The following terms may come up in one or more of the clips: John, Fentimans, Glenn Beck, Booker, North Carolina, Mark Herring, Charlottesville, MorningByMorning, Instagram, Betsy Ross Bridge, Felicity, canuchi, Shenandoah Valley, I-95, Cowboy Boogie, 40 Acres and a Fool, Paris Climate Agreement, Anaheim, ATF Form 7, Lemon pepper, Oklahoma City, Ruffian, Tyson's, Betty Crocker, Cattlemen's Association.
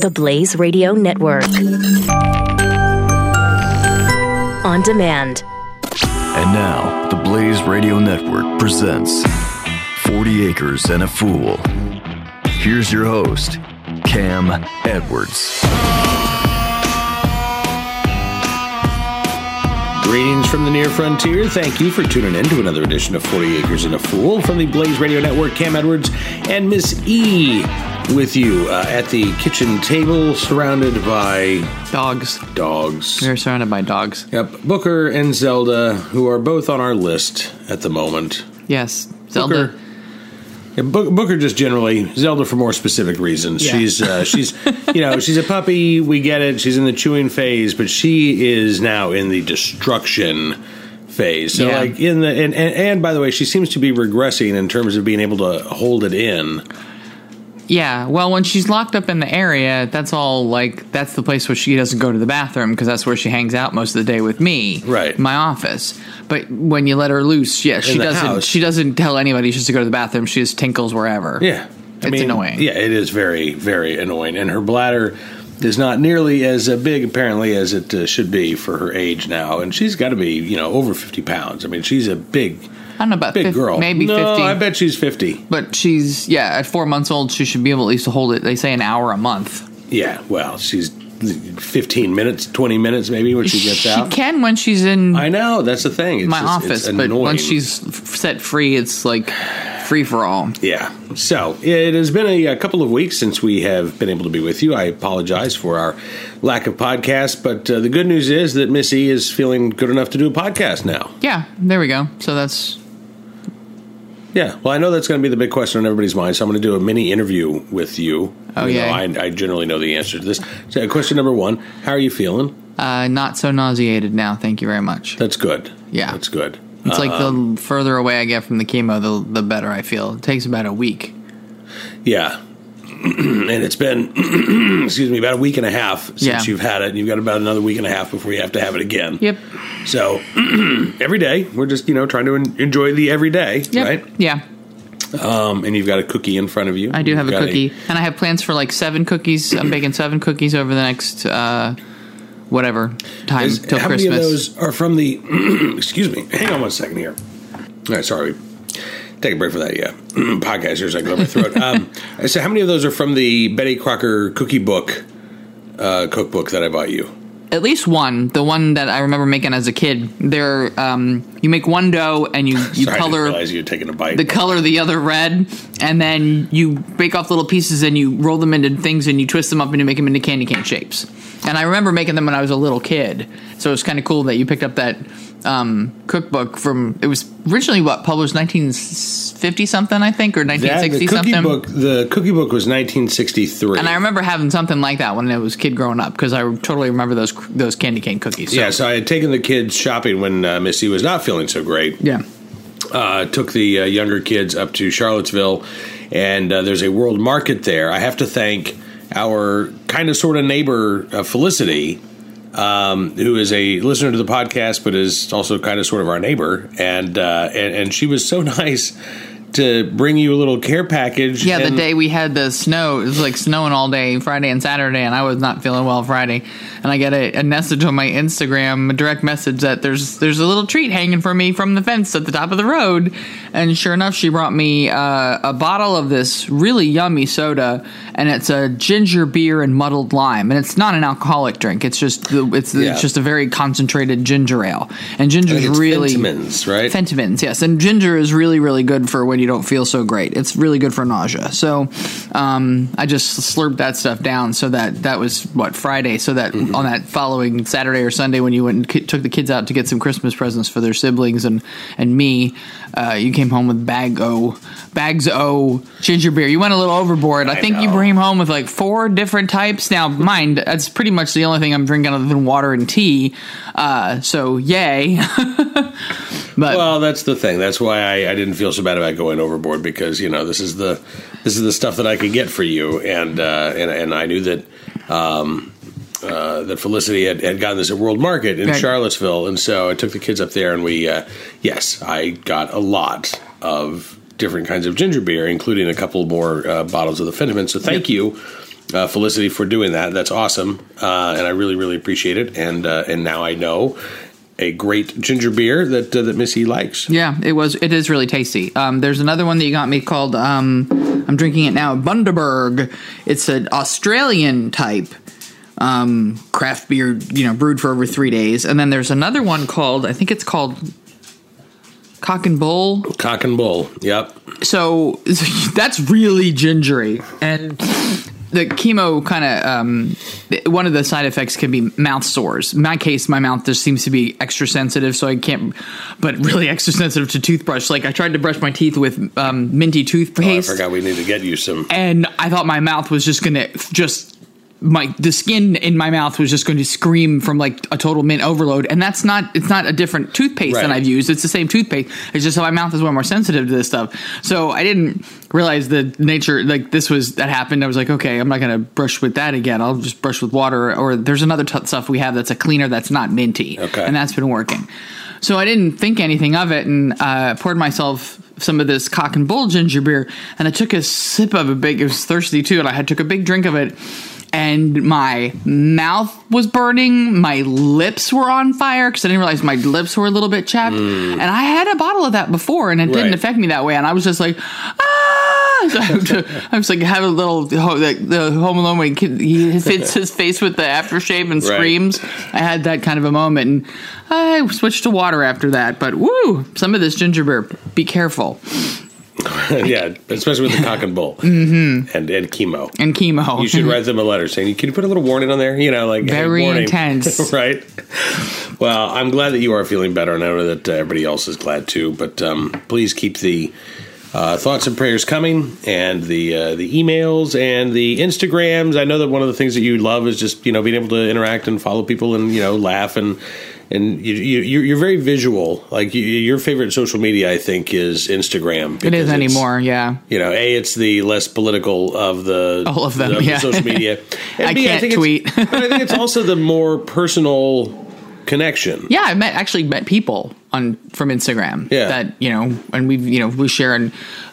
The Blaze Radio Network. On demand. And now, the Blaze Radio Network presents 40 Acres and a Fool. Here's your host, Cam Edwards. Greetings from the near frontier. Thank you for tuning in to another edition of 40 Acres and a Fool from the Blaze Radio Network. Cam Edwards and Miss E with you at the kitchen table, surrounded by dogs. We're surrounded by dogs. Yep, Booker and Zelda, who are both on our list at the moment. Yes, Zelda. Booker, Booker just generally, Zelda for more specific reasons. Yeah. She's she's a puppy, we get it, she's in the chewing phase, but she is now in the destruction phase. So yeah. And by the way, she seems to be regressing in terms of being able to hold it in. Yeah, well, when she's locked up in the area, that's the place where she doesn't go to the bathroom because that's where she hangs out most of the day with me, right? In my office. But when you let her loose, yeah, she doesn't tell anybody she's to go to the bathroom. She just tinkles wherever. Yeah, it's annoying. Yeah, it is very, very annoying. And her bladder is not nearly as big apparently as it should be for her age now, and she's got to be over 50 pounds. I mean, she's a big. I don't know about big 50, girl. Maybe 50. No, I bet she's 50. But she's at 4 months old, she should be able at least to hold it. They say an hour a month. Yeah, well, she's 15 minutes, 20 minutes, maybe when she gets out. She can when she's in. I know that's the thing. It's my office, but once she's set free, it's like free for all. Yeah. So it has been a couple of weeks since we have been able to be with you. I apologize for our lack of podcast, but the good news is that Miss E is feeling good enough to do a podcast now. Yeah. There we go. So that's. Yeah, well, I know that's going to be the big question on everybody's mind, so I'm going to do a mini interview with you. Oh, yeah. I generally know the answer to this. So, question number one, how are you feeling? Not so nauseated now, thank you very much. That's good. Yeah. That's good. It's like the further away I get from the chemo, the better I feel. It takes about a week. Yeah. And it's been, excuse me, about a week and a half since you've had it, and you've got about another week and a half before you have to have it again. Yep. So every day, we're just, trying to enjoy the everyday, right? Yeah. And you've got a cookie in front of you. I do have a cookie, and I have plans for like 7 cookies. I'm baking 7 cookies over the next whatever time till Christmas. How many of those are from the, excuse me, hang on one second here. All right, sorry. Take a break for that, yeah. Podcast, here's like my throat. So how many of those are from the Betty Crocker cookie book, cookbook that I bought you? At least one. The one that I remember making as a kid. There, you make one dough and you sorry, color. I didn't realize you were taking a bite. The color the other red, and then you break off little pieces and you roll them into things and you twist them up and you make them into candy cane shapes. And I remember making them when I was a little kid, so it's kind of cool that you picked up that. Cookbook from it was originally published 1950 something, I think, or 1960 something. The cookie book was 1963, and I remember having something like that when I was a kid growing up because I totally remember those candy cane cookies. So. Yeah, so I had taken the kids shopping when Missy was not feeling so great. Yeah, took the younger kids up to Charlottesville, and there's a World Market there. I have to thank our kind of sort of neighbor Felicity. Who is a listener to the podcast, but is also kind of sort of our neighbor, and she was so nice to bring you a little care package. Yeah, the day we had the snow, it was like snowing all day Friday and Saturday, and I was not feeling well Friday, and I get a message on my Instagram, a direct message that there's a little treat hanging for me from the fence at the top of the road, and sure enough, she brought me a bottle of this really yummy soda. And it's a ginger beer and muddled lime, and it's not an alcoholic drink. It's just it's just a very concentrated ginger ale, and ginger is really Fentimans, right? Fentimans, yes. And ginger is really, really good for when you don't feel so great. It's really good for nausea. So I just slurped that stuff down. So that was Friday. So that on that following Saturday or Sunday when you went and took the kids out to get some Christmas presents for their siblings and me, you came home with bags of ginger beer. You went a little overboard. I think know. You bring. Home with like 4 different types. Now, mind, that's pretty much the only thing I'm drinking other than water and tea. So, yay. But, well, that's the thing. That's why I didn't feel so bad about going overboard because this is the stuff that I could get for you, and I knew that that Felicity had gotten this at World Market in Charlottesville, and so I took the kids up there, and we I got a lot of different kinds of ginger beer, including a couple more bottles of the Fentimans. So thank you Felicity, for doing that. That's awesome. And I really, really appreciate it. And now I know a great ginger beer that that Miss E likes. Yeah, it was. It is really tasty. There's another one that you got me called, I'm drinking it now, Bundaberg. It's an Australian type craft beer, you know, brewed for over 3 days. And then there's another one called, I think it's called Cock and Bull. Cock and Bull, yep. So that's really gingery. And the chemo kind of, one of the side effects can be mouth sores. In my case, my mouth just seems to be extra sensitive, so I can't, but really extra sensitive to toothbrush. Like, I tried to brush my teeth with minty toothpaste. Oh, I forgot we need to get you some. And I thought my mouth was just going to just... the skin in my mouth was just going to scream from like a total mint overload, and it's not a different toothpaste than I've used. It's the same toothpaste. It's just my mouth is way more sensitive to this stuff. So I didn't realize the nature like this was that happened. I was like, okay, I'm not going to brush with that again. I'll just brush with water. Or there's another stuff we have that's a cleaner that's not minty, okay, and that's been working. So I didn't think anything of it, and poured myself some of this Cock and Bull ginger beer, and I took a sip of it was thirsty too, and I took a big drink of it. And my mouth was burning. My lips were on fire because I didn't realize my lips were a little bit chapped. And I had a bottle of that before, and it didn't affect me that way. And I was just like, ah! So I was like, have a little the Home Alone when he hits his face with the aftershave and screams. I had that kind of a moment, and I switched to water after that. But woo, some of this ginger beer. Be careful. Yeah, especially with the Cock and Bull. Mm-hmm. And chemo. And chemo. You should write them a letter saying, can you put a little warning on there? You know, like, very hey, intense. Right? Well, I'm glad that you are feeling better, and I know that everybody else is glad too. But please keep the thoughts and prayers coming, and the emails and the Instagrams. I know that one of the things that you love is just, you know, being able to interact and follow people and, you know, laugh. And you're very visual. Like, your favorite social media, I think, is Instagram. It is anymore, yeah. You know, A, it's the less political of the all of them, yeah. Social media. And I B, can't I think tweet. But I think it's also the more personal connection. Yeah, I actually met people from Instagram. Yeah. That, you know, and we share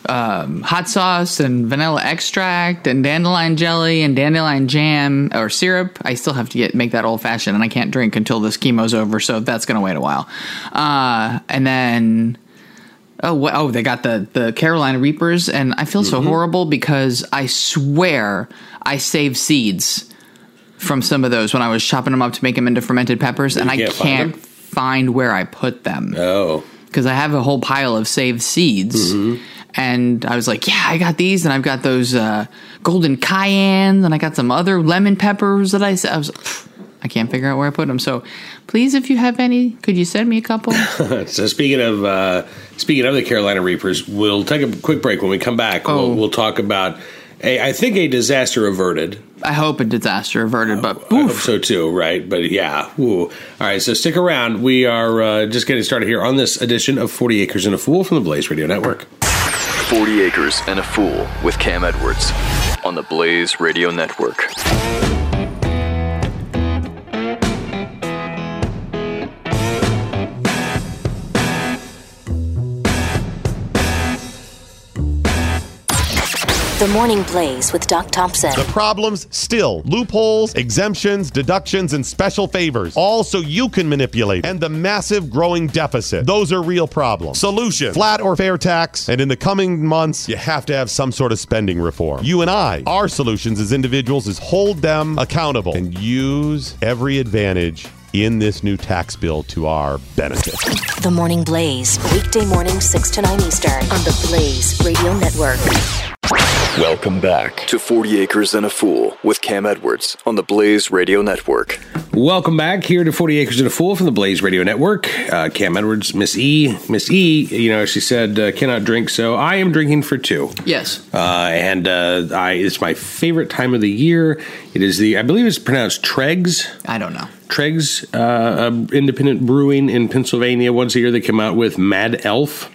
hot sauce and vanilla extract and dandelion jelly and dandelion jam or syrup. I still have to make that old fashioned, and I can't drink until this chemo's over, so that's gonna wait a while. And then they got the Carolina Reapers, and I feel so horrible because I swear I saved seeds from some of those when I was chopping them up to make them into fermented peppers, and I can't find where I put them. Oh. Because I have a whole pile of saved seeds. Mm-hmm. And I was like, yeah, I got these, and I've got those golden cayennes, and I got some other lemon peppers that I was like, I can't figure out where I put them. So please, if you have any, could you send me a couple? So speaking of the Carolina Reapers, we'll take a quick break. When we come back, we'll talk about I think a disaster averted. I hope a disaster averted, but I hope so too, right? But yeah. Ooh. All right, so stick around. We are just getting started here on this edition of 40 Acres and a Fool from the Blaze Radio Network. 40 Acres and a Fool with Cam Edwards on the Blaze Radio Network. The Morning Blaze with Doc Thompson. The problems still. Loopholes, exemptions, deductions, and special favors. All so you can manipulate. And the massive growing deficit. Those are real problems. Solution. Flat or fair tax. And in the coming months, you have to have some sort of spending reform. You and I, our solutions as individuals is hold them accountable and use every advantage in this new tax bill to our benefit. The Morning Blaze. Weekday morning, 6 to 9 Eastern on the Blaze Radio Network. Welcome back to 40 Acres and a Fool with Cam Edwards on the Blaze Radio Network. Welcome back here to 40 Acres and a Fool from the Blaze Radio Network. Cam Edwards, Miss E, you know, she said, cannot drink, so I am drinking for two. Yes. It's my favorite time of the year. It is I believe it's pronounced Treggs. I don't know. Treggs, independent brewing in Pennsylvania. Once a year they come out with Mad Elf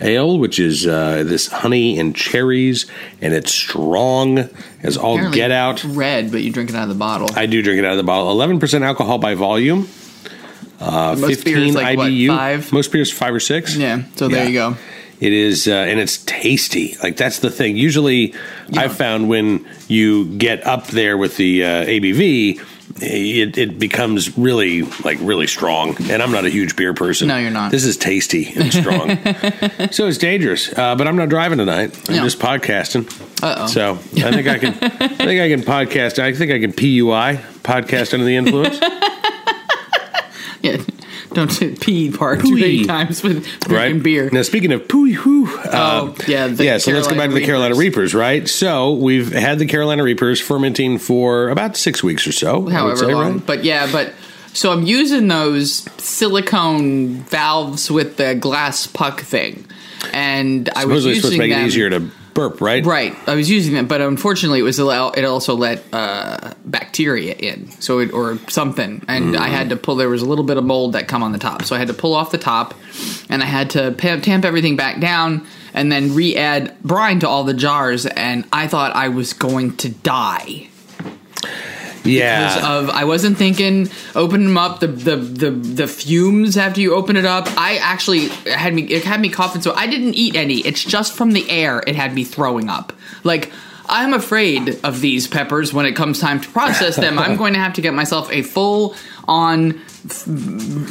Ale, which is this honey and cherries, and it's strong as all apparently get out. Red, but you drink it out of the bottle. I do drink it out of the bottle. 11% alcohol by volume. 15 IBU. Most beers 5 or 6. Yeah, so there you go. It is, and it's tasty. Like, that's the thing. Usually, yeah. I've found when you get up there with the ABV, it becomes really, like, really strong. And I'm not a huge beer person. No, you're not. This is tasty and strong. So it's dangerous. But I'm not driving tonight. I'm just podcasting. Uh-oh. So I think I can podcast. I think I can PUI, podcast under the influence. Yeah. Don't say pee part pooey. Too many times with drinking beer. Now, speaking of pooey hoo. So let's go back to the Carolina Reapers, right? So we've had the Carolina Reapers fermenting for about 6 weeks or so. However say, long. Right? But so I'm using those silicone valves with the glass puck thing. And I was using them. Supposedly it's supposed to make it easier to burp, right? Right. I was using them, but unfortunately it also let bacteria in, so or something. And I had to pull. There was a little bit of mold that come on the top, so I had to pull off the top, and I had to tamp everything back down, and then re-add brine to all the jars. And I thought I was going to die. Yeah, because I wasn't thinking. Open them up. The fumes after you open it up. I actually it had me coughing. So I didn't eat any. It's just from the air. It had me throwing up. Like, I'm afraid of these peppers. When it comes time to process them, I'm going to have to get myself a full on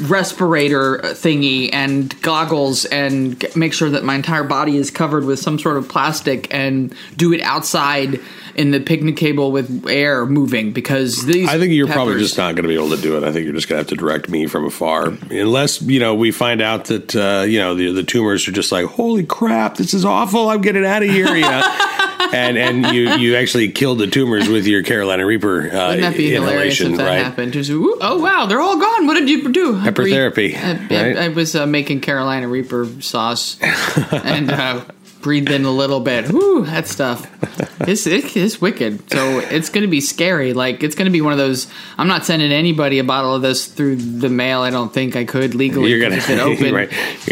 respirator thingy and goggles and make sure that my entire body is covered with some sort of plastic and do it outside in the picnic table with air moving, because these I think you're peppers, probably just not going to be able to do it. I think you're just going to have to direct me from afar, unless, you know, we find out that the tumors are just like, holy crap, this is awful, I'm getting out of here, you know. And you actually killed the tumors with your Carolina Reaper inhalation, right? Wouldn't that be hilarious if that happened? Just, oh, wow, they're all gone. What did you do? Hypertherapy. I was making Carolina Reaper sauce and breathed in a little bit. Woo, that stuff. It's wicked. So it's going to be scary. Like, it's going to be one of those. I'm not sending anybody a bottle of this through the mail. I don't think I could legally. You're going to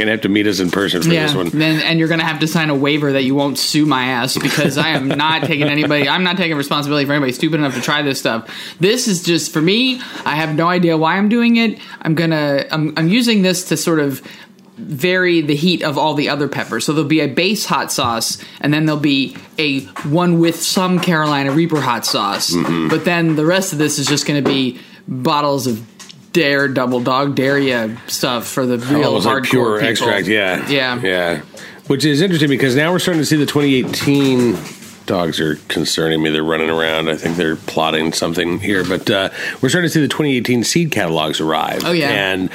have to meet us in person for this one. And you're going to have to sign a waiver that you won't sue my ass, because I am not taking anybody. I'm not taking responsibility for anybody stupid enough to try this stuff. This is just for me. I have no idea why I'm doing it. I'm using this to sort of vary the heat of all the other peppers. So there'll be a base hot sauce, and then there'll be a one with some Carolina Reaper hot sauce. Mm-hmm. But then the rest of this is just going to be bottles of Dare Double Dog Dairia stuff for the real hardcore like pure people. Extract, yeah. Which is interesting, because now we're starting to see the 2018 dogs are concerning me. They're running around. I think they're plotting something here. But we're starting to see the 2018 seed catalogs arrive. Oh yeah, and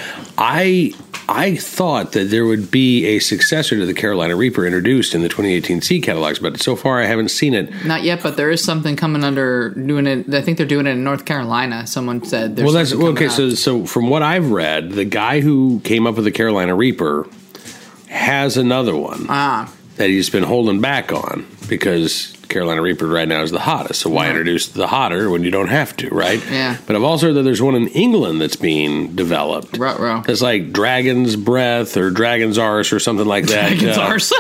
I thought that there would be a successor to the Carolina Reaper introduced in the 2018 seed catalogs, but so far I haven't seen it. Not yet, but there is something coming under doing it. I think they're doing it in North Carolina. Someone said. There's okay. So from what I've read, the guy who came up with the Carolina Reaper has another one that he's been holding back on, because Carolina Reaper right now is the hottest, so why introduce the hotter when you don't have to, right? Yeah. But I've also heard that there's one in England that's being developed. Ruh-roh. It's like Dragon's Breath or Dragon's Arse or something like that. Dragon's Arse.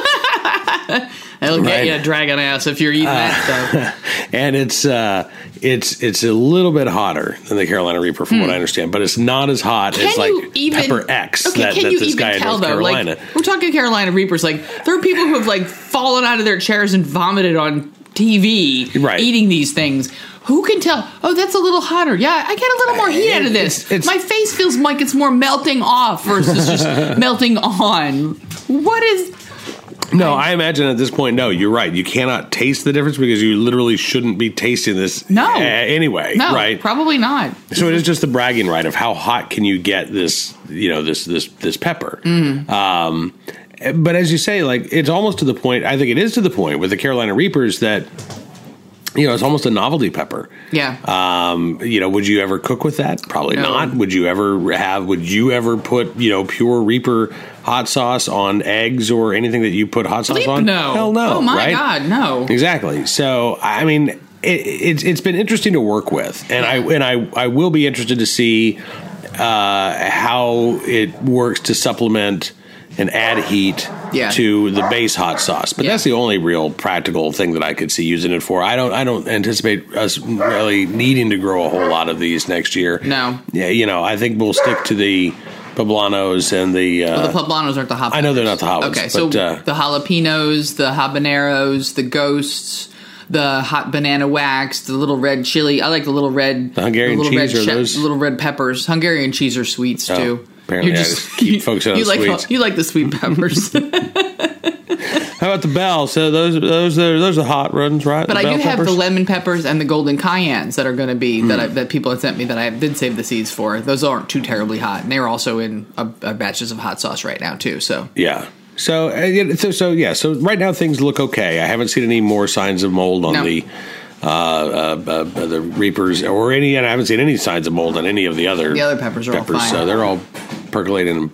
It'll get you a dragon ass if you're eating that stuff. And it's a little bit hotter than the Carolina Reaper, from what I understand, but it's not as hot as like Pepper X. Okay, can you even tell though? Like, we're talking Carolina Reapers. Like, there are people who have like fallen out of their chairs and vomited on TV, eating these things. Who can tell? Oh, that's a little hotter. Yeah, I get a little more heat out of this. My face feels like it's more melting off versus just melting on. What is? No, I imagine at this point, no, you're right. You cannot taste the difference, because you literally shouldn't be tasting this anyway, right? Probably not. So it is just the bragging right of how hot can you get this, you know, this pepper. Mm. But as you say, like, it's almost to the point, I think it is to the point with the Carolina Reapers that, you know, it's almost a novelty pepper. Yeah. You know, would you ever cook with that? Probably not. Would you ever put, you know, pure Reaper hot sauce on eggs or anything that you put hot sauce on? No. Hell no. Oh my God, no. Exactly. So, I mean, it's been interesting to work with. And I will be interested to see how it works to supplement and add heat to the base hot sauce. But that's the only real practical thing that I could see using it for. I don't anticipate us really needing to grow a whole lot of these next year. No. Yeah, you know, I think we'll stick to the poblanos and the... Well, the poblanos aren't the hot peppers. I know they're not the hot ones. Okay, but, so the jalapenos, the habaneros, the ghosts, the hot banana wax, the little red chili. I like the little red... The Hungarian the cheese red are those? Little red peppers. Hungarian cheese are sweets, too. Apparently, I just keep focusing on sweets. You like the sweet peppers. How about the bell? So those are hot ones, right? But I do have the lemon peppers and the golden cayennes that are going to be that people had sent me that I did save the seeds for. Those aren't too terribly hot, and they're also in a batches of hot sauce right now too. So yeah. So right now things look okay. I haven't seen any more signs of mold on the reapers or any, and I haven't seen any signs of mold on any of the other peppers. Are all fine. So they're all percolating.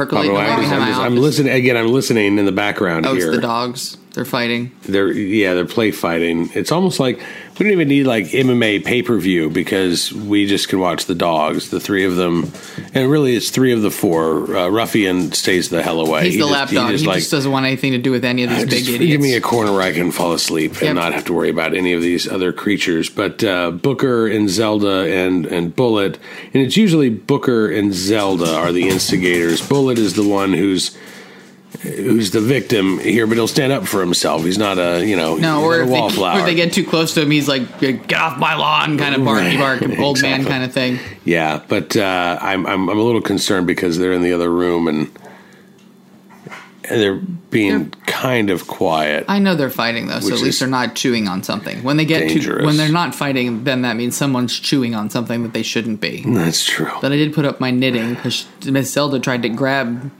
I'm listening again. I'm listening in the background here. Oh, it's the dogs. They're fighting. They're play fighting. It's almost like we don't even need like MMA pay-per-view because we just can watch the dogs, the three of them, and really it's three of the four. Ruffian stays the hell away. He's the lapdog. He just doesn't want anything to do with any of these big idiots. Give me a corner where I can fall asleep and not have to worry about any of these other creatures. But Booker and Zelda and Bullet, and it's usually Booker and Zelda are the instigators. Bullet is the one who's the victim here, but he'll stand up for himself. He's not a wallflower. If they get too close to him, he's like, get off my lawn kind of bark, old exactly. man kind of thing. Yeah, but I'm a little concerned because they're in the other room and they're being kind of quiet. I know they're fighting though, so at least they're not chewing on something. When they get dangerous. When they're not fighting, then that means someone's chewing on something that they shouldn't be. That's true. But I did put up my knitting because Miss Zelda tried to grab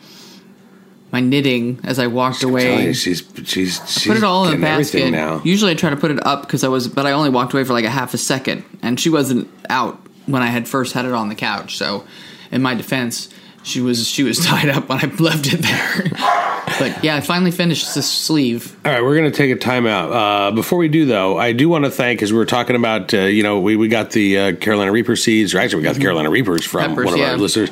my knitting as I walked away. She's I put it all in a basket. Now. Usually I try to put it up but I only walked away for like a half a second, and she wasn't out when I had first had it on the couch. So, in my defense, she was tied up when I left it there. But yeah, I finally finished this sleeve. All right, we're going to take a timeout. Before we do, though, I do want to thank, as we were talking about, we got the Carolina Reaper seeds, or actually we got the Carolina Reapers from one of our listeners.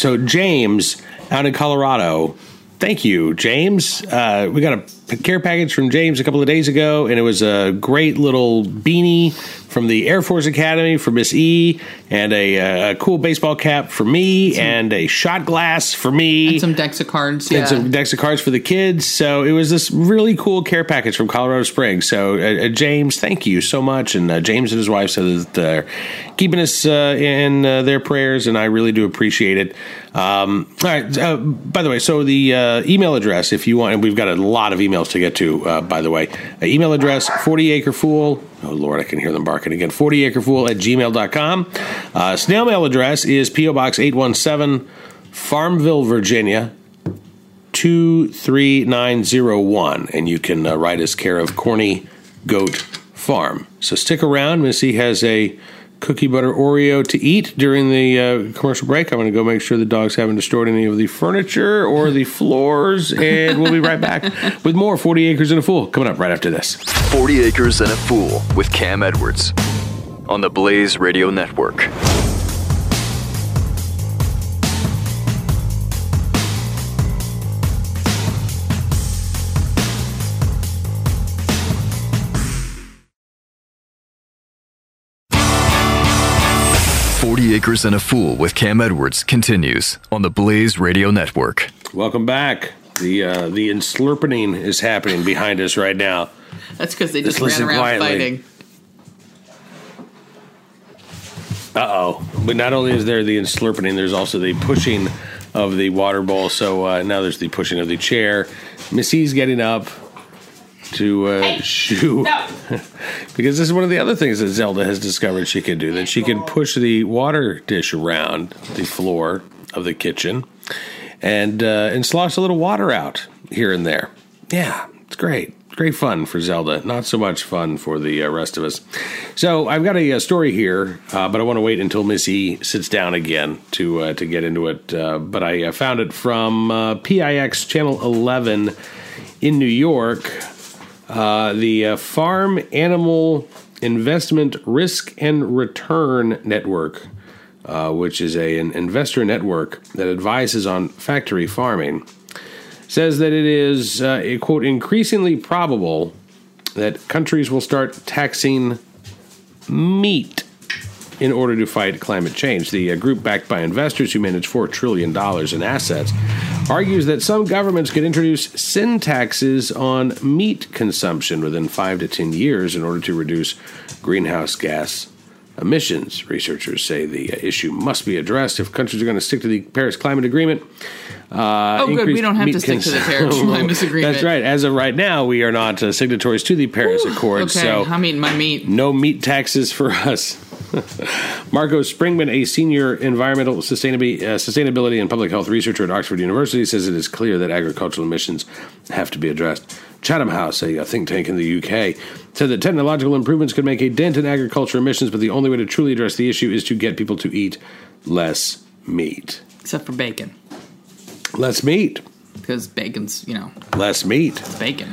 So James out in Colorado. Thank you, James. We got a care package from James a couple of days ago, and it was a great little beanie from the Air Force Academy for Miss E, and a cool baseball cap for me, and a shot glass for me. And some Dexa cards, yeah. And some Dexa cards for the kids. So it was this really cool care package from Colorado Springs. So, James, thank you so much. And James and his wife said that they're keeping us in their prayers, and I really do appreciate it. All right. By the way, so the email address, if you want, and we've got a lot of emails to get to, by the way. Email address, 40acrefool. Oh, Lord, I can hear them barking again. 40acrefool@gmail.com. Snail mail address is P.O. Box 817, Farmville, Virginia, 23901. And you can write us care of Corny Goat Farm. So stick around. Missy has a cookie butter Oreo to eat during the commercial break. I'm going to go make sure the dogs haven't destroyed any of the furniture or the floors, and we'll be right back with more 40 Acres and a Fool coming up right after this. 40 Acres and a Fool with Cam Edwards on the Blaze Radio Network. Acres and a Fool with Cam Edwards continues on the Blaze Radio Network. Welcome back. The enslurpening is happening behind us right now. That's because they just ran around quietly, fighting. Uh-oh. But not only is there the enslurpening, there's also the pushing of the water bowl. So now there's the pushing of the chair. Miss E's getting up to shoo. No. Because this is one of the other things that Zelda has discovered she can do, that she can push the water dish around the floor of the kitchen and slosh a little water out here and there. Yeah, it's great. Great fun for Zelda. Not so much fun for the rest of us. So I've got a story here, but I want to wait until Miss E sits down again to get into it. But I found it from PIX Channel 11 in New York. The Farm Animal Investment Risk and Return Network, which is an investor network that advises on factory farming, says that it is, quote, increasingly probable that countries will start taxing meat in order to fight climate change. The group, backed by investors who manage $4 trillion in assets, argues that some governments could introduce sin taxes on meat consumption within 5 to 10 years in order to reduce greenhouse gas emissions. Researchers say the issue must be addressed if countries are going to stick to the Paris Climate Agreement. Good. We don't have to stick to the Paris Climate Agreement. That's right. As of right now, we are not signatories to the Paris Accord. Okay. So, I mean, my meat. No meat taxes for us. Marco Springman, a senior environmental sustainability and public health researcher at Oxford University, says it is clear that agricultural emissions have to be addressed. Chatham House, a think tank in the UK, said that technological improvements could make a dent in agriculture emissions, but the only way to truly address the issue is to get people to eat less meat. Except for bacon. Less meat. Because bacon's, Less meat. It's bacon.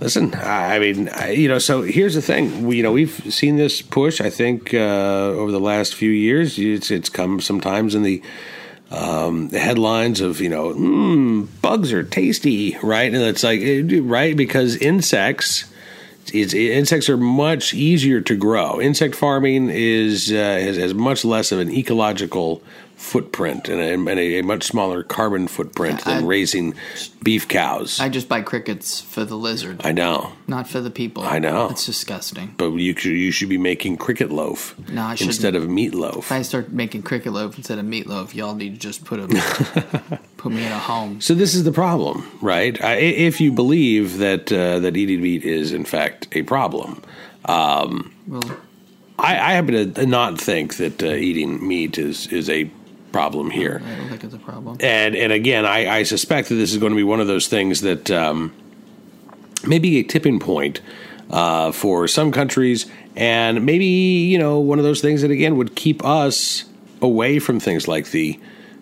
Listen, so here's the thing. We've seen this push, I think, over the last few years. It's come sometimes in the headlines of, bugs are tasty, right? And it's like, right, because insects are much easier to grow. Insect farming has much less of an ecological footprint and a much smaller carbon footprint than raising beef cows. I just buy crickets for the lizard. I know. Not for the people. I know. It's disgusting. But you should be making cricket loaf instead of meatloaf. If I start making cricket loaf instead of meatloaf, y'all need to just put me in a home. So this is the problem, right? If you believe that eating meat is, in fact, a problem. I happen to not think that eating meat is a problem here. I don't think it's a problem. And again, I suspect that this is going to be one of those things that may be a tipping point for some countries, and maybe one of those things that again would keep us away from things like the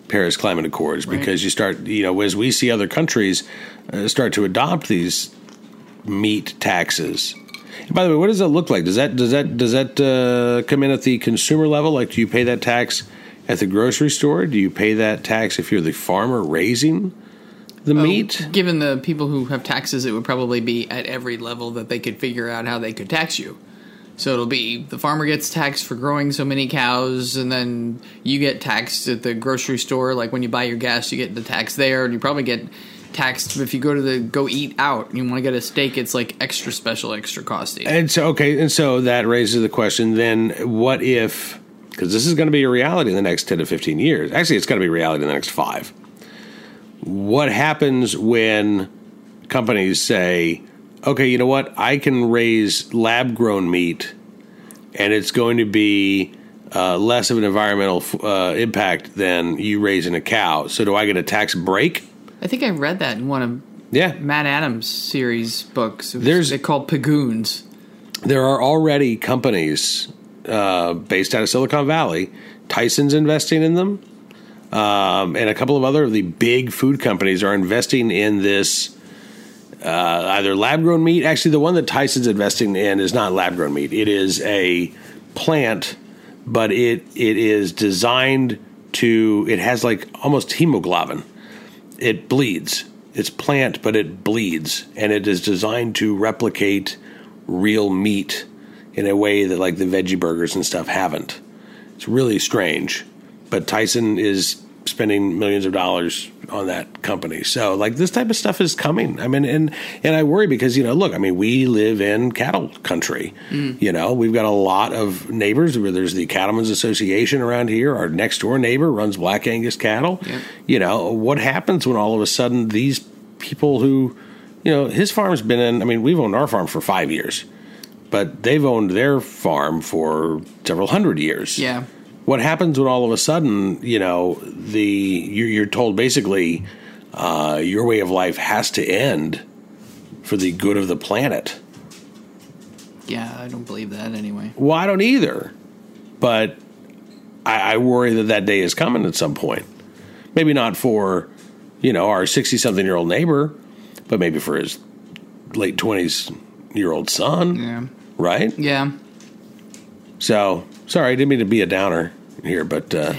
Paris Climate Accords, right? Because you start as we see other countries start to adopt these meat taxes. By the way, what does that look like? Does that come in at the consumer level? Like, do you pay that tax at the grocery store? Do you pay that tax if you're the farmer raising the meat? Given the people who have taxes, it would probably be at every level that they could figure out how they could tax you. So it'll be the farmer gets taxed for growing so many cows, and then you get taxed at the grocery store. Like when you buy your gas, you get the tax there, and you probably get taxed if you go eat out and you want to get a steak. It's like extra special, extra costly. And so that raises the question then, what if, because this is going to be a reality in the next 10 to 15 years. Actually, it's going to be a reality in the next 5. What happens when companies say, okay, you know what? I can raise lab-grown meat, and it's going to be less of an environmental impact than you raising a cow. So do I get a tax break? I think I read that in one of Matt Adams' series books. They're called Pagoons. There are already companies based out of Silicon Valley. Tyson's investing in them. And a couple of other of the big food companies are investing in this either lab-grown meat. Actually, the one that Tyson's investing in is not lab-grown meat. It is a plant, but it is designed to – it has like almost hemoglobin. It bleeds. It's plant, but it bleeds, and it is designed to replicate real meat in a way that, like, the veggie burgers and stuff haven't. It's really strange, but Tyson is spending millions of dollars on that company. So, like, this type of stuff is coming. I mean, and I worry because, look, I mean, we live in cattle country. Mm. We've got a lot of neighbors. There's the Cattlemen's Association around here. Our next door neighbor runs Black Angus cattle. Yeah. What happens when all of a sudden these people who, his farm's been in, I mean, we've owned our farm for 5 years, but they've owned their farm for several hundred years. Yeah. What happens when all of a sudden, you're told basically your way of life has to end for the good of the planet? Yeah, I don't believe that anyway. Well, I don't either. But I worry that day is coming at some point. Maybe not for, our 60-something-year-old neighbor, but maybe for his late 20s-year-old son. Yeah. Right? Yeah. So... Sorry, I didn't mean to be a downer here, but... I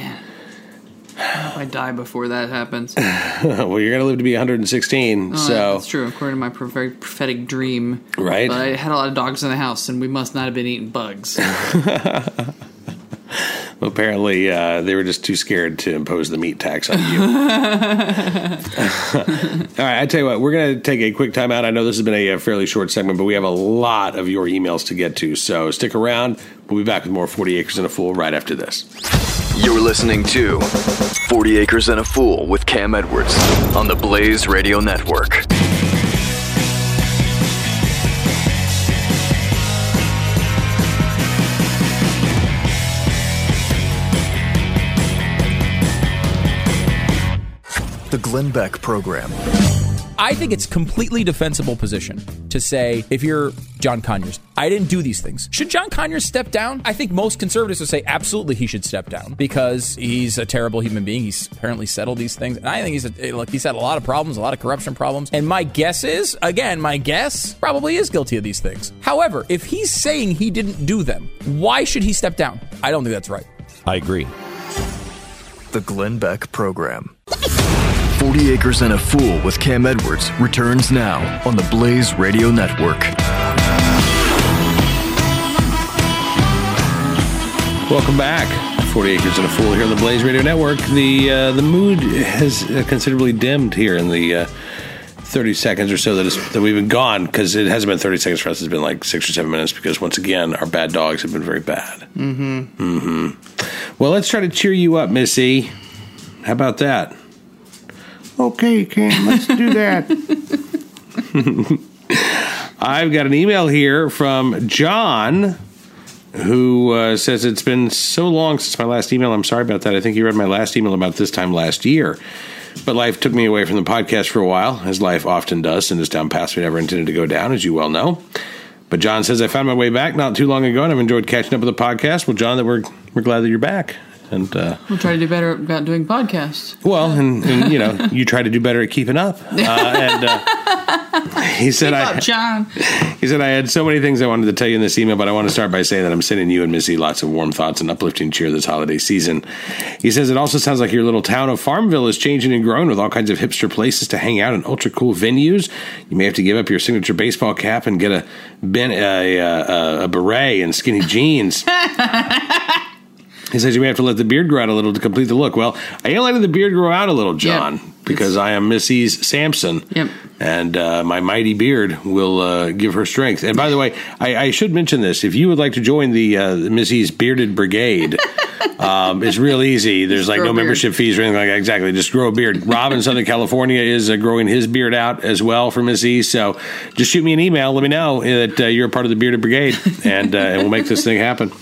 hope I die before that happens. Well, you're going to live to be 116, so... Yeah, that's true, according to my very prophetic dream. Right. But I had a lot of dogs in the house, and we must not have been eating bugs. Apparently, they were just too scared to impose the meat tax on you. All right, I tell you what, we're going to take a quick time out. I know this has been a fairly short segment, but we have a lot of your emails to get to, so stick around. We'll be back with more 40 Acres and a Fool right after this. You're listening to 40 Acres and a Fool with Cam Edwards on the Blaze Radio Network. The Glenn Beck Program. I think it's completely defensible position to say, if you're John Conyers, I didn't do these things. Should John Conyers step down? I think most conservatives would say absolutely he should step down because he's a terrible human being. He's apparently settled these things. And I think he's had a lot of problems, a lot of corruption problems. And my guess is, again, probably is guilty of these things. However, if he's saying he didn't do them, why should he step down? I don't think that's right. I agree. The Glenn Beck Program. 40 Acres and a Fool with Cam Edwards returns now on the Blaze Radio Network. Welcome back. 40 Acres and a Fool here on the Blaze Radio Network. The mood has considerably dimmed here in the 30 seconds or so that we've been gone, because it hasn't been 30 seconds for us. It's been like 6 or 7 minutes because, once again, our bad dogs have been very bad. Mm-hmm. Mm-hmm. Well, let's try to cheer you up, Miss E. How about that? Okay, Cam, let's do that. I've got an email here from John, who says, it's been so long since my last email. I'm sorry about that. I think you read my last email about this time last year. But life took me away from the podcast for a while, as life often does, and this down path we never intended to go down, as you well know. But John says, I found my way back not too long ago, and I've enjoyed catching up with the podcast. Well, John, we're glad that you're back. And we'll try to do better about doing podcasts. Well, and you know, you try to do better at keeping up. He said, He said, I had so many things I wanted to tell you in this email, but I want to start by saying that I'm sending you and Missy lots of warm thoughts and uplifting cheer this holiday season. He says, it also sounds like your little town of Farmville is changing and growing with all kinds of hipster places to hang out and ultra cool venues. You may have to give up your signature baseball cap and get a beret and skinny jeans. He says you may have to let the beard grow out a little to complete the look. Well, I am letting the beard grow out a little, John, because I am Miss E's Samson, and my mighty beard will give her strength. And by the way, I should mention this. If you would like to join the Miss E's Bearded Brigade, it's real easy. There's like no membership fees or anything like that. Exactly. Just grow a beard. Rob in Southern California is growing his beard out as well for Miss E. So just shoot me an email. Let me know that you're a part of the Bearded Brigade, and we'll make this thing happen.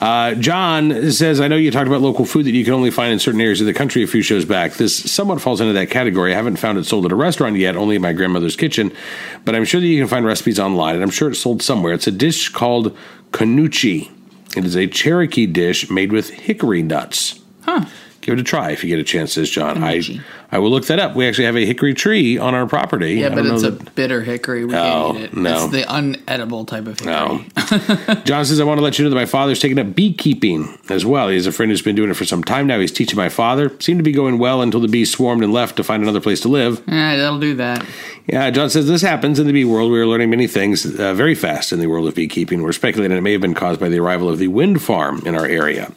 John says, I know you talked about local food that you can only find in certain areas of the country a few shows back. This somewhat falls into that category. I haven't found it sold at a restaurant yet, only in my grandmother's kitchen, but I'm sure that you can find recipes online, and I'm sure it's sold somewhere. It's a dish called canuchi. It is a Cherokee dish made with hickory nuts. Huh. Give it a try if you get a chance, says John. I will look that up. We actually have a hickory tree on our property. Yeah, but it's a bitter hickory. We can't eat it. No. It's the unedible type of hickory. No. John says, I want to let you know that my father's taking up beekeeping as well. He has a friend who's been doing it for some time now. He's teaching my father. Seemed to be going well until the bees swarmed and left to find another place to live. Yeah, that'll do that. Yeah, John says, this happens in the bee world. We are learning many things very fast in the world of beekeeping. We're speculating it may have been caused by the arrival of the wind farm in our area.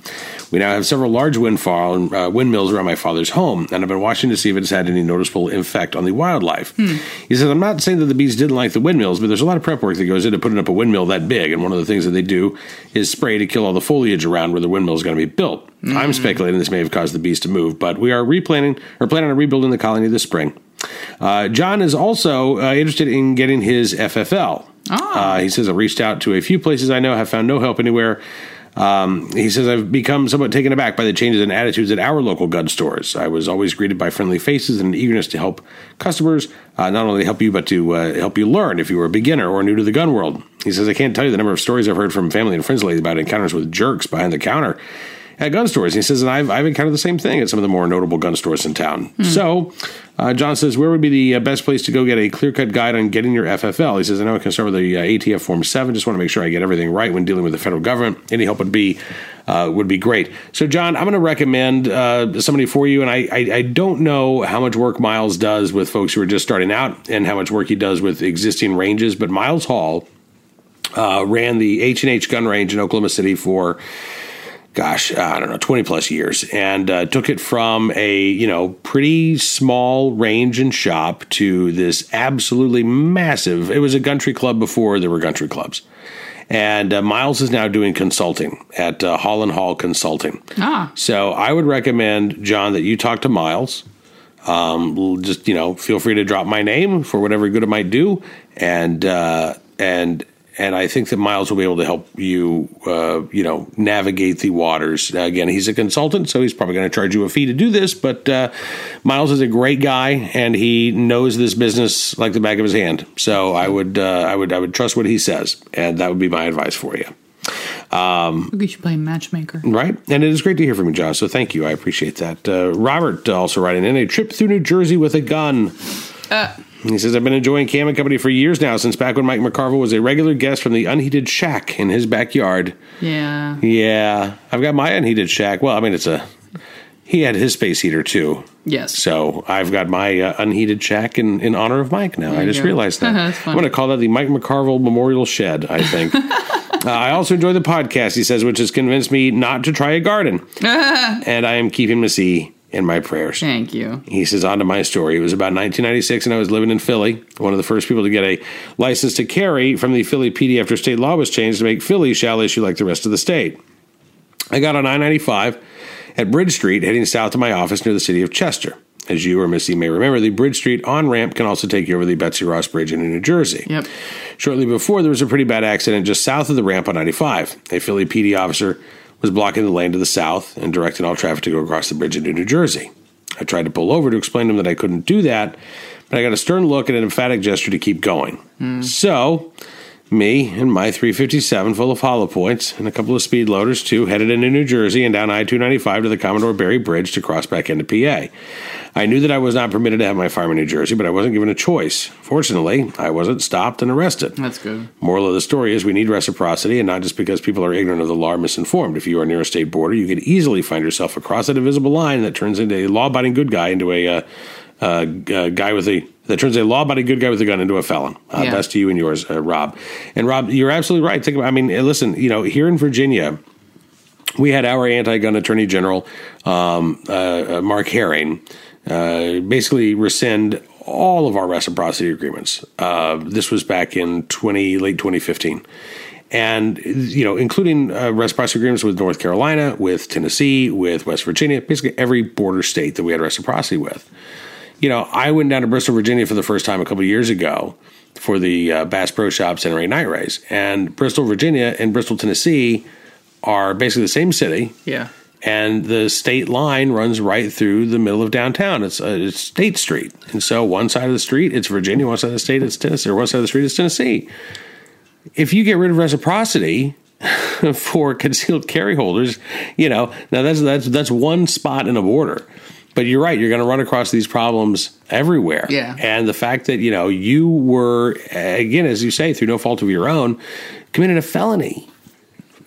We now have several large windmills around my father's home, and I've been watching to see if it's had any noticeable effect on the wildlife. He says, I'm not saying that the bees didn't like the windmills, but there's a lot of prep work that goes into putting up a windmill that big, and one of the things that they do is spray to kill all the foliage around where the windmill is going to be built. I'm speculating this may have caused the bees to move, but we are planning on rebuilding the colony this spring. John is also interested in getting his FFL. He says, I reached out to a few places I know, have found no help anywhere. He says, I've become somewhat taken aback by the changes in attitudes at our local gun stores. I was always greeted by friendly faces and an eagerness to help customers, not only help you, but to help you learn if you were a beginner or new to the gun world. He says, I can't tell you the number of stories I've heard from family and friends lately about encounters with jerks behind the counter at gun stores. He says, and I've encountered the same thing at some of the more notable gun stores in town. So John says, where would be the best place to go get a clear-cut guide on getting your FFL? He says, I know I can start with the ATF Form 7. Just want to make sure I get everything right when dealing with the federal government. Any help would be great. So, John, I'm going to recommend somebody for you, and I don't know how much work Miles does with folks who are just starting out and how much work he does with existing ranges, but Miles Hall ran the H&H gun range in Oklahoma City for gosh, I don't know, 20 plus years, and took it from a, you know, pretty small range and shop to this absolutely massive. It was a country club before there were country clubs. And Miles is now doing consulting at Hall & Hall Consulting. Ah. So I would recommend, John, that you talk to Miles. Just, you know, feel free to drop my name for whatever good it might do. And I think that Miles will be able to help you, you know, navigate the waters. Again, he's a consultant, so he's probably going to charge you a fee to do this. But Miles is a great guy, and he knows this business like the back of his hand. So I would trust what he says, and that would be my advice for you. You should play matchmaker, right? And it is great to hear from you, Josh. So thank you, I appreciate that. Robert also writing in, a trip through New Jersey with a gun. He says, I've been enjoying Cam and Company for years now, since back when Mike McCarville was a regular guest from the unheated shack in his backyard. Yeah. Yeah. I've got my unheated shack. Well, I mean, he had his space heater, too. Yes. So I've got my unheated shack in honor of Mike now. I just realized that. That's funny. I'm going to call that the Mike McCarville Memorial Shed, I think. I also enjoy the podcast, he says, which has convinced me not to try a garden. And I am keeping Miss E in my prayers. Thank you. He says, on to my story. It was about 1996, and I was living in Philly. One of the first people to get a license to carry from the Philly PD after state law was changed to make Philly shall issue like the rest of the state. I got on I-95 at Bridge Street, heading south to my office near the city of Chester. As you or Missy may remember, the Bridge Street on-ramp can also take you over the Betsy Ross Bridge in New Jersey. Yep. Shortly before, there was a pretty bad accident just south of the ramp on 95. A Philly PD officer was blocking the lane to the south and directing all traffic to go across the bridge into New Jersey. I tried to pull over to explain to him that I couldn't do that, but I got a stern look and an emphatic gesture to keep going. Mm. So, me and my 357 full of hollow points and a couple of speed loaders, too, headed into New Jersey and down I-295 to the Commodore Barry Bridge to cross back into PA. I knew that I was not permitted to have my farm in New Jersey, but I wasn't given a choice. Fortunately, I wasn't stopped and arrested. That's good. Moral of the story is we need reciprocity, and not just because people are ignorant of the law or misinformed. If you are near a state border, you could easily find yourself across an invisible line that turns into a law-abiding good guy into a felon. Best to you and yours, Rob. And Rob, you're absolutely right. Here in Virginia, we had our anti-gun attorney general, Mark Herring, basically rescind all of our reciprocity agreements. This was back in late 2015. And, you know, including reciprocity agreements with North Carolina, with Tennessee, with West Virginia, basically every border state that we had reciprocity with. You know, I went down to Bristol, Virginia for the first time a couple of years ago for the Bass Pro Shops and Ray Night Race. And Bristol, Virginia and Bristol, Tennessee are basically the same city. Yeah. And the state line runs right through the middle of downtown. It's State Street. And so one side of the street, it's Virginia. One side of the state, it's Tennessee. Or one side of the street, it's Tennessee. If you get rid of reciprocity for concealed carry holders, you know, now that's one spot in a border. But you're right. You're going to run across these problems everywhere. Yeah. And the fact that, you know, you were, again, as you say, through no fault of your own, committed a felony.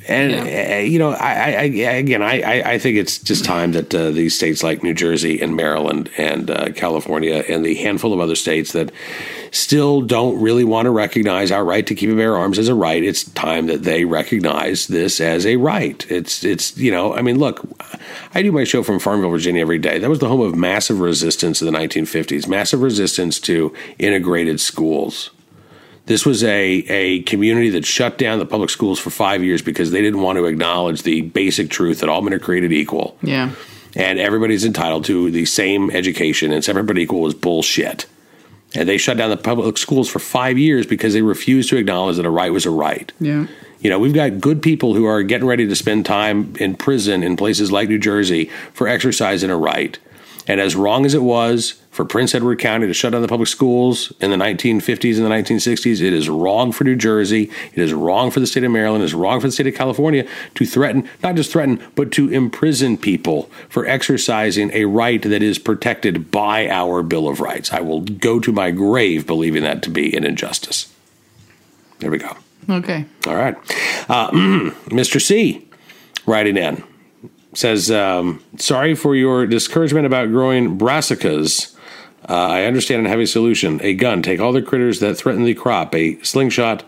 And, you know, I think it's just time that these states like New Jersey and Maryland and California and the handful of other states that still don't really want to recognize our right to keep and bear arms as a right, it's time that they recognize this as a right. It's you know, I mean, look, I do my show from Farmville, Virginia every day. That was the home of massive resistance in the 1950s, massive resistance to integrated schools. This was a community that shut down the public schools for 5 years because they didn't want to acknowledge the basic truth that all men are created equal. Yeah. And everybody's entitled to the same education, and separate but equal is bullshit. And they shut down the public schools for 5 years because they refused to acknowledge that a right was a right. Yeah. You know, we've got good people who are getting ready to spend time in prison in places like New Jersey for exercising a right. And as wrong as it was for Prince Edward County to shut down the public schools in the 1950s and the 1960s, it is wrong for New Jersey, it is wrong for the state of Maryland, it is wrong for the state of California to threaten, not just threaten, but to imprison people for exercising a right that is protected by our Bill of Rights. I will go to my grave believing that to be an injustice. There we go. Okay. All right. Mr. C, writing in. Says, sorry for your discouragement about growing brassicas. I understand and have a solution. A gun. Take all the critters that threaten the crop. A slingshot.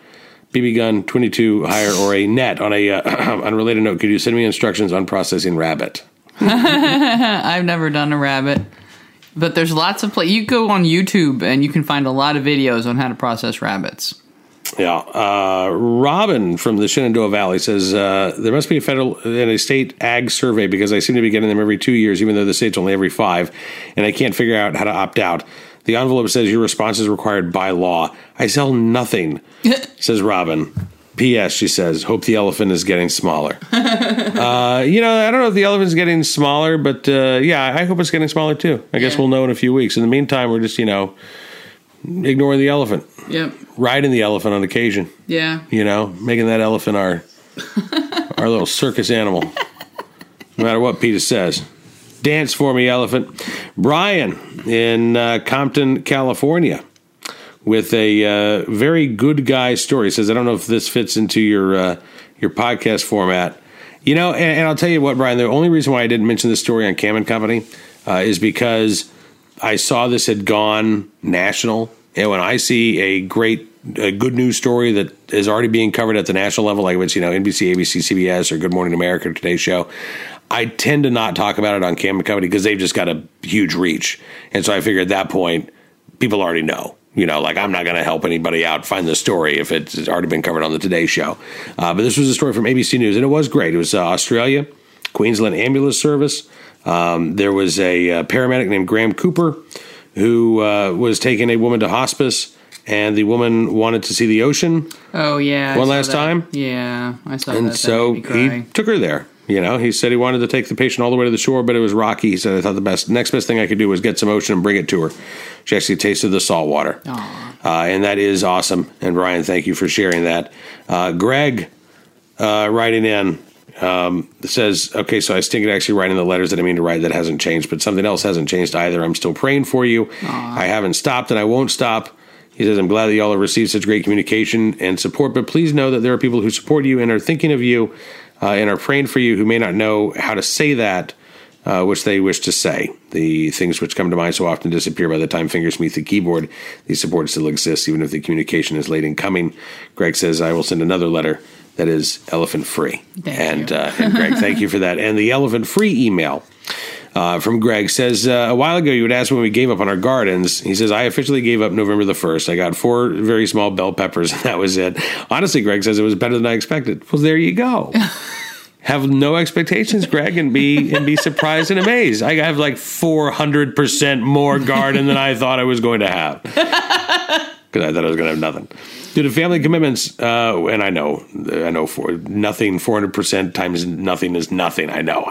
BB gun, 22 higher, or a net. On a unrelated note, could you send me instructions on processing rabbit? I've never done a rabbit, but there's lots of play. You go on YouTube and you can find a lot of videos on how to process rabbits. Yeah. Robin from the Shenandoah Valley says, there must be a federal and a state ag survey because I seem to be getting them every 2 years, even though the state's only every 5, and I can't figure out how to opt out. The envelope says your response is required by law. I sell nothing, says Robin. P.S., she says, hope the elephant is getting smaller. You know, I don't know if the elephant's getting smaller, but yeah, I hope it's getting smaller too. I guess we'll know in a few weeks. In the meantime, we're just, you know, ignoring the elephant. Yep. Riding the elephant on occasion. Yeah. You know, making that elephant our our little circus animal. No matter what Peter says. Dance for me, elephant. Brian in Compton, California, with a very good guy story. Says, I don't know if this fits into your podcast format. You know, and I'll tell you what, Brian, the only reason why I didn't mention this story on Cam and Company is because I saw this had gone national. And when I see a good news story that is already being covered at the national level, like it's, you know, NBC, ABC, CBS, or Good Morning America, or Today Show, I tend to not talk about it on Cam and Company because they've just got a huge reach. And so I figure at that point, people already know. You know, like, I'm not going to help anybody out find the story if it's already been covered on the Today Show. But this was a story from ABC News, and it was great. It was Australia, Queensland Ambulance Service. There was a paramedic named Graham Cooper who was taking a woman to hospice, and the woman wanted to see the ocean. Oh, yeah. One last time. Yeah, I saw that. And so he took her there. You know, he said he wanted to take the patient all the way to the shore, but it was rocky. He said, I thought the next best thing I could do was get some ocean and bring it to her. She actually tasted the salt water. And that is awesome. And, Brian, thank you for sharing that. Greg, writing in, says, okay, so I stink at actually writing the letters that I mean to write that hasn't changed, but something else hasn't changed either. I'm still praying for you. I haven't stopped, and I won't stop. He says, I'm glad that y'all have received such great communication and support, but please know that there are people who support you and are thinking of you. And are praying for you who may not know how to say that, which they wish to say. The things which come to mind so often disappear by the time fingers meet the keyboard. The support still exists, even if the communication is late in coming. Greg says, I will send another letter that is elephant-free. And Greg, thank you for that. And the elephant-free email from Greg says, a while ago you would ask when we gave up on our gardens. He says, I officially gave up November the 1st. I got 4 very small bell peppers, and that was it. Honestly, Greg says, it was better than I expected. Well, there you go. Have no expectations, Greg, and be surprised and amazed. I have like 400% more garden than I thought I was going to have. Because I thought I was going to have nothing. Due to family commitments, and I know for nothing, 400% times nothing is nothing. I know.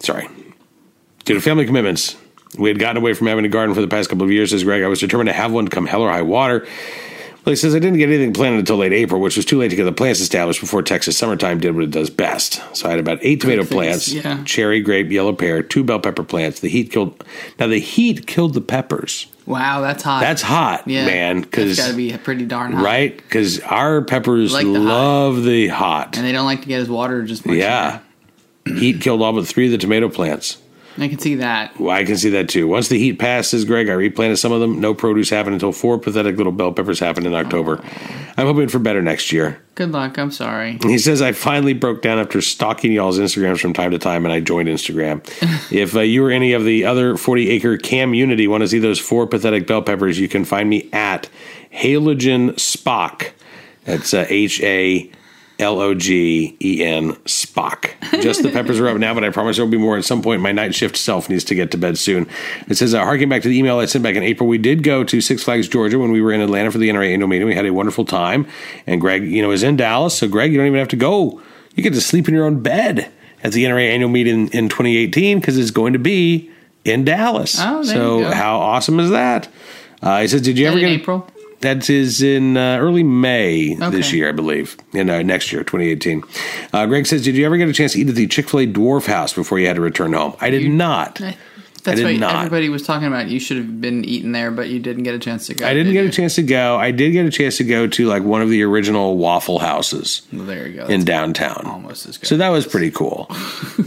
Sorry. Due to family commitments, we had gotten away from having a garden for the past couple of years, says Greg. I was determined to have one come hell or high water. Well, he says, I didn't get anything planted until late April, which was too late to get the plants established before Texas summertime did what it does best. So I had about 8 tomato plants, cherry, grape, yellow pear, 2 bell pepper plants. The heat killed the peppers. Wow, that's hot. That's hot, man. Because it's got to be pretty darn hot. Right? Because our peppers love the hot. And they don't like to get as water just much. Yeah. Heat killed all but 3 of the tomato plants. I can see that. Well, I can see that, too. Once the heat passes, Greg, I replanted some of them. No produce happened until 4 pathetic little bell peppers happened in October. Oh. I'm hoping for better next year. Good luck. I'm sorry. He says, I finally broke down after stalking y'all's Instagrams from time to time, and I joined Instagram. If you or any of the other 40-acre community want to see those 4 pathetic bell peppers, you can find me at Halogen Spock. That's H-A-L-O-G-E-N Spock. Just the peppers are up now, but I promise there will be more at some point. My night shift self needs to get to bed soon. It says, harking back to the email I sent back in April, we did go to Six Flags, Georgia when we were in Atlanta for the NRA annual meeting. We had a wonderful time. And Greg, you know, is in Dallas. So, Greg, you don't even have to go. You get to sleep in your own bed at the NRA annual meeting in 2018 because it's going to be in Dallas. Oh, there you go. How awesome is that? He says, did you ever get... in April? That is in early May this year, I believe, in next year, 2018. Greg says, did you ever get a chance to eat at the Chick-fil-A Dwarf House before you had to return home? I did not. That's what everybody was talking about. You should have been eating there, but you didn't get a chance to go. I didn't get a chance to go. I did get a chance to go to like one of the original Waffle Houses in downtown. Almost as good. So that was pretty cool.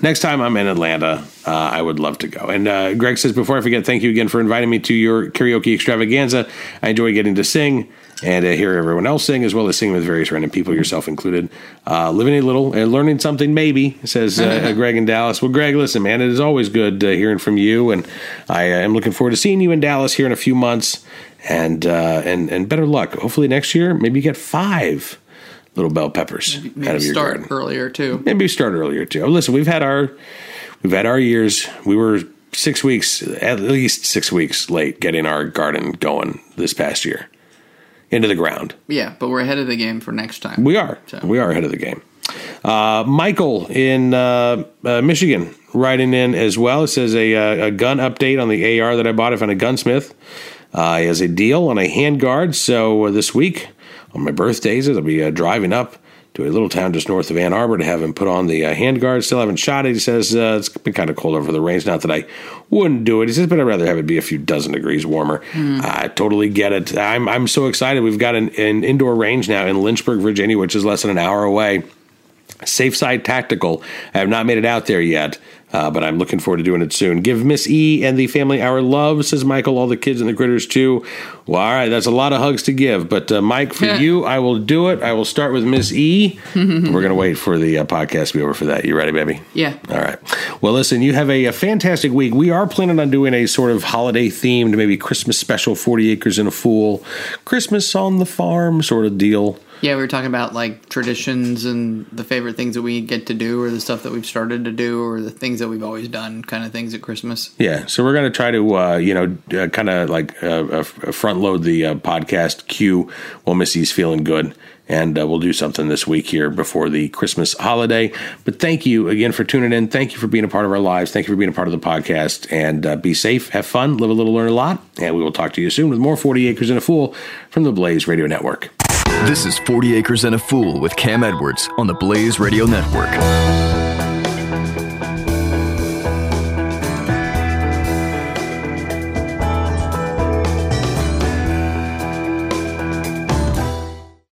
Next time I'm in Atlanta, I would love to go. And Greg says, before I forget, thank you again for inviting me to your karaoke extravaganza. I enjoy getting to sing. and hear everyone else sing, as well as singing with various random people, yourself included. Living a little and learning something, maybe, says Greg in Dallas. Well, Greg, listen, man, it is always good hearing from you, and I am looking forward to seeing you in Dallas here in a few months, and better luck. Hopefully next year, maybe you get 5 little bell peppers out of your garden. Maybe start earlier, too. Oh, listen, we've had our years. We were at least six weeks late getting our garden going this past year. Into the ground. Yeah, but we're ahead of the game for next time. We are. So. We are ahead of the game. Michael in Michigan writing in as well. It says a gun update on the AR that I bought. I found a gunsmith. He has a deal on a handguard. So this week, on my birthdays, I'll be driving up to a little town just north of Ann Arbor to have him put on the handguard. Still haven't shot it. He says, it's been kind of cold over the range. Not that I wouldn't do it. He says, but I'd rather have it be a few dozen degrees warmer. I totally get it. I'm so excited. We've got an indoor range now in Lynchburg, Virginia, which is less than an hour away. Safe Side Tactical. I have not made it out there yet, but I'm looking forward to doing it soon. Give Miss E and the family our love, says Michael. All the kids and the critters, too. Well, all right, that's a lot of hugs to give. But, Mike, for you, I will do it. I will start with Miss E. We're going to wait for the podcast to be over for that. You ready, baby? Yeah. All right. Well, listen, you have a fantastic week. We are planning on doing a sort of holiday-themed, maybe Christmas special, 40 Acres and a Fool, Christmas on the farm sort of deal. Yeah, we were talking about, like, traditions and the favorite things that we get to do or the stuff that we've started to do or the things that we've always done kind of things at Christmas. Yeah, so we're going to try to, kind of, like, front-load the podcast queue while Missy's feeling good. And we'll do something this week here before the Christmas holiday. But thank you again for tuning in. Thank you for being a part of our lives. Thank you for being a part of the podcast. And be safe, have fun, live a little, learn a lot. And we will talk to you soon with more 40 Acres and a Fool from the Blaze Radio Network. This is 40 Acres and a Fool with Cam Edwards on the Blaze Radio Network.